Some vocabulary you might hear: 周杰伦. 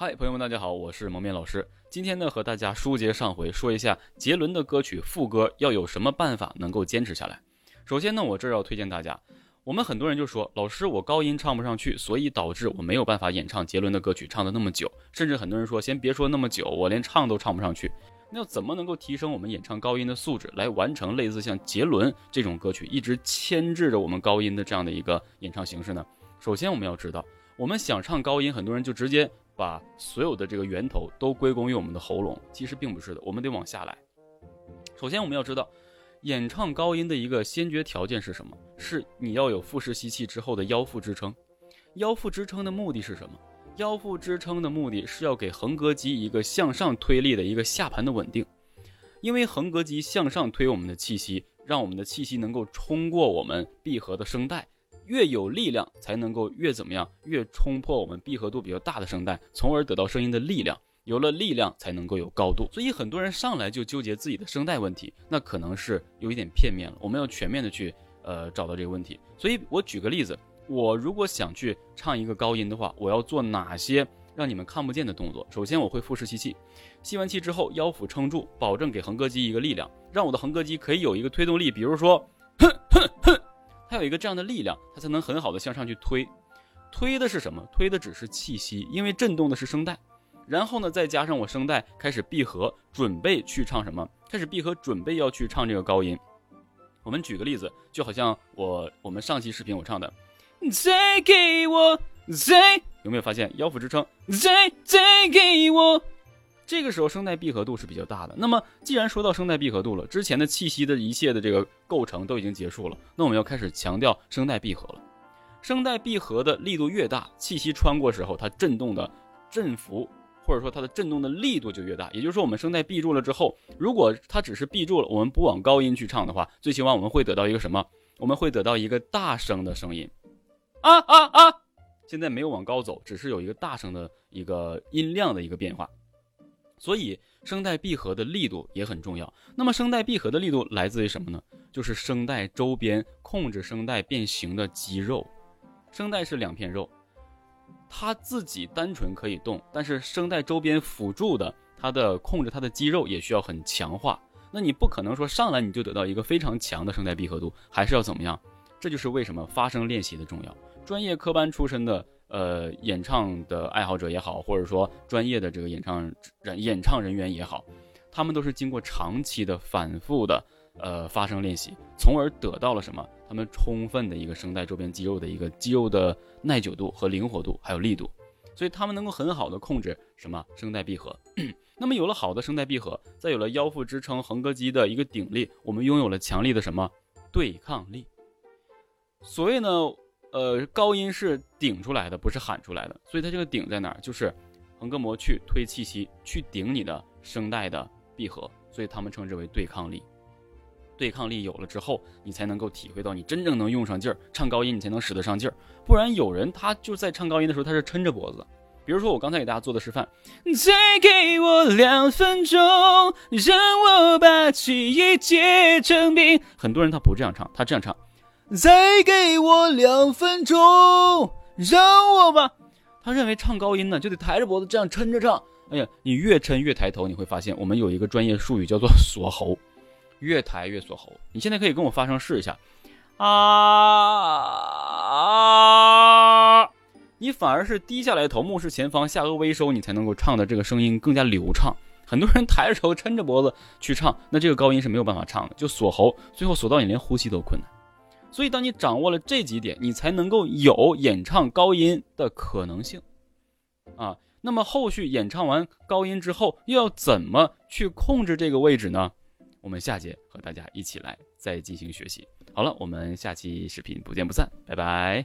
嗨，朋友们，大家好，我是蒙面老师。今天呢，和大家书接上回，说一下杰伦的歌曲副歌要有什么办法能够坚持下来。首先呢，我这要推荐大家，我们很多人就说，老师，我高音唱不上去，所以导致我没有办法演唱杰伦的歌曲唱的那么久。甚至很多人说，先别说那么久，我连唱都唱不上去。那要怎么能够提升我们演唱高音的素质，来完成类似像杰伦这种歌曲一直牵制着我们高音的这样的一个演唱形式呢？首先我们要知道，我们想唱高音，很多人就直接把所有的这个源头都归功于我们的喉咙，其实并不是的，我们得往下来。首先我们要知道，演唱高音的一个先决条件是什么？是你要有腹式吸气之后的腰腹支撑。腰腹支撑的目的是什么？腰腹支撑的目的是要给横膈肌一个向上推力的一个下盘的稳定，因为横膈肌向上推我们的气息，让我们的气息能够冲过我们闭合的声带，越有力量才能够越怎么样，越冲破我们闭合度比较大的声带，从而得到声音的力量。有了力量才能够有高度，所以很多人上来就纠结自己的声带问题，那可能是有一点片面了。我们要全面的去找到这个问题。所以我举个例子，我如果想去唱一个高音的话，我要做哪些让你们看不见的动作？首先我会腹式吸气，吸完气之后腰腹撑住，保证给横膈肌一个力量，让我的横膈肌可以有一个推动力，比如说它有一个这样的力量，它才能很好的向上去推。推的是什么？推的只是气息，因为震动的是声带。然后呢，再加上我声带开始闭合，准备去唱什么？开始闭合，准备要去唱这个高音。我们举个例子，就好像我们上期视频我唱的。再给我再，有没有发现腰腹支撑？再给我，这个时候声带闭合度是比较大的。那么既然说到声带闭合度了，之前的气息的一切的这个构成都已经结束了，那我们要开始强调声带闭合了。声带闭合的力度越大，气息穿过时候，它震动的振幅或者说它的震动的力度就越大。也就是说，我们声带闭住了之后，如果它只是闭住了，我们不往高音去唱的话，最起码我们会得到一个什么？我们会得到一个大声的声音。现在没有往高走，只是有一个大声的一个音量的一个变化。所以声带闭合的力度也很重要。那么声带闭合的力度来自于什么呢？就是声带周边控制声带变形的肌肉。声带是两片肉，它自己单纯可以动，但是声带周边辅助的它的控制它的肌肉也需要很强化。那你不可能说上来你就得到一个非常强的声带闭合度，还是要怎么样？这就是为什么发声练习的重要。专业科班出身的演唱的爱好者也好，或者说专业的这个演唱人员也好，他们都是经过长期的反复的发声练习，从而得到了什么？他们充分的一个声带周边肌肉的一个肌肉的耐久度和灵活度还有力度，所以他们能够很好的控制什么？声带闭合。那么有了好的声带闭合，再有了腰腹支撑横膈肌的一个顶力，我们拥有了强力的什么？对抗力。所以呢，高音是顶出来的，不是喊出来的。所以它这个顶在哪儿？就是横膈膜去推气息，去顶你的声带的闭合，所以他们称之为对抗力。对抗力有了之后，你才能够体会到你真正能用上劲儿，唱高音你才能使得上劲儿。不然有人他就在唱高音的时候他是抻着脖子。比如说我刚才给大家做的示范，再给我2分钟，让我把记忆结成冰。很多人他不这样唱，他这样唱。再给我2分钟，让我吧。他认为唱高音呢就得抬着脖子这样抻着唱。哎呀，你越抻越抬头，你会发现我们有一个专业术语叫做锁喉，越抬越锁喉。你现在可以跟我发声试一下，你反而是低下来头，目视前方，下颌微收，你才能够唱的这个声音更加流畅。很多人抬着头抻着脖子去唱，那这个高音是没有办法唱的，就锁喉，最后锁到你连呼吸都困难。所以当你掌握了这几点，你才能够有演唱高音的可能性啊。那么后续演唱完高音之后又要怎么去控制这个位置呢？我们下节和大家一起来再进行学习。好了，我们下期视频不见不散，拜拜。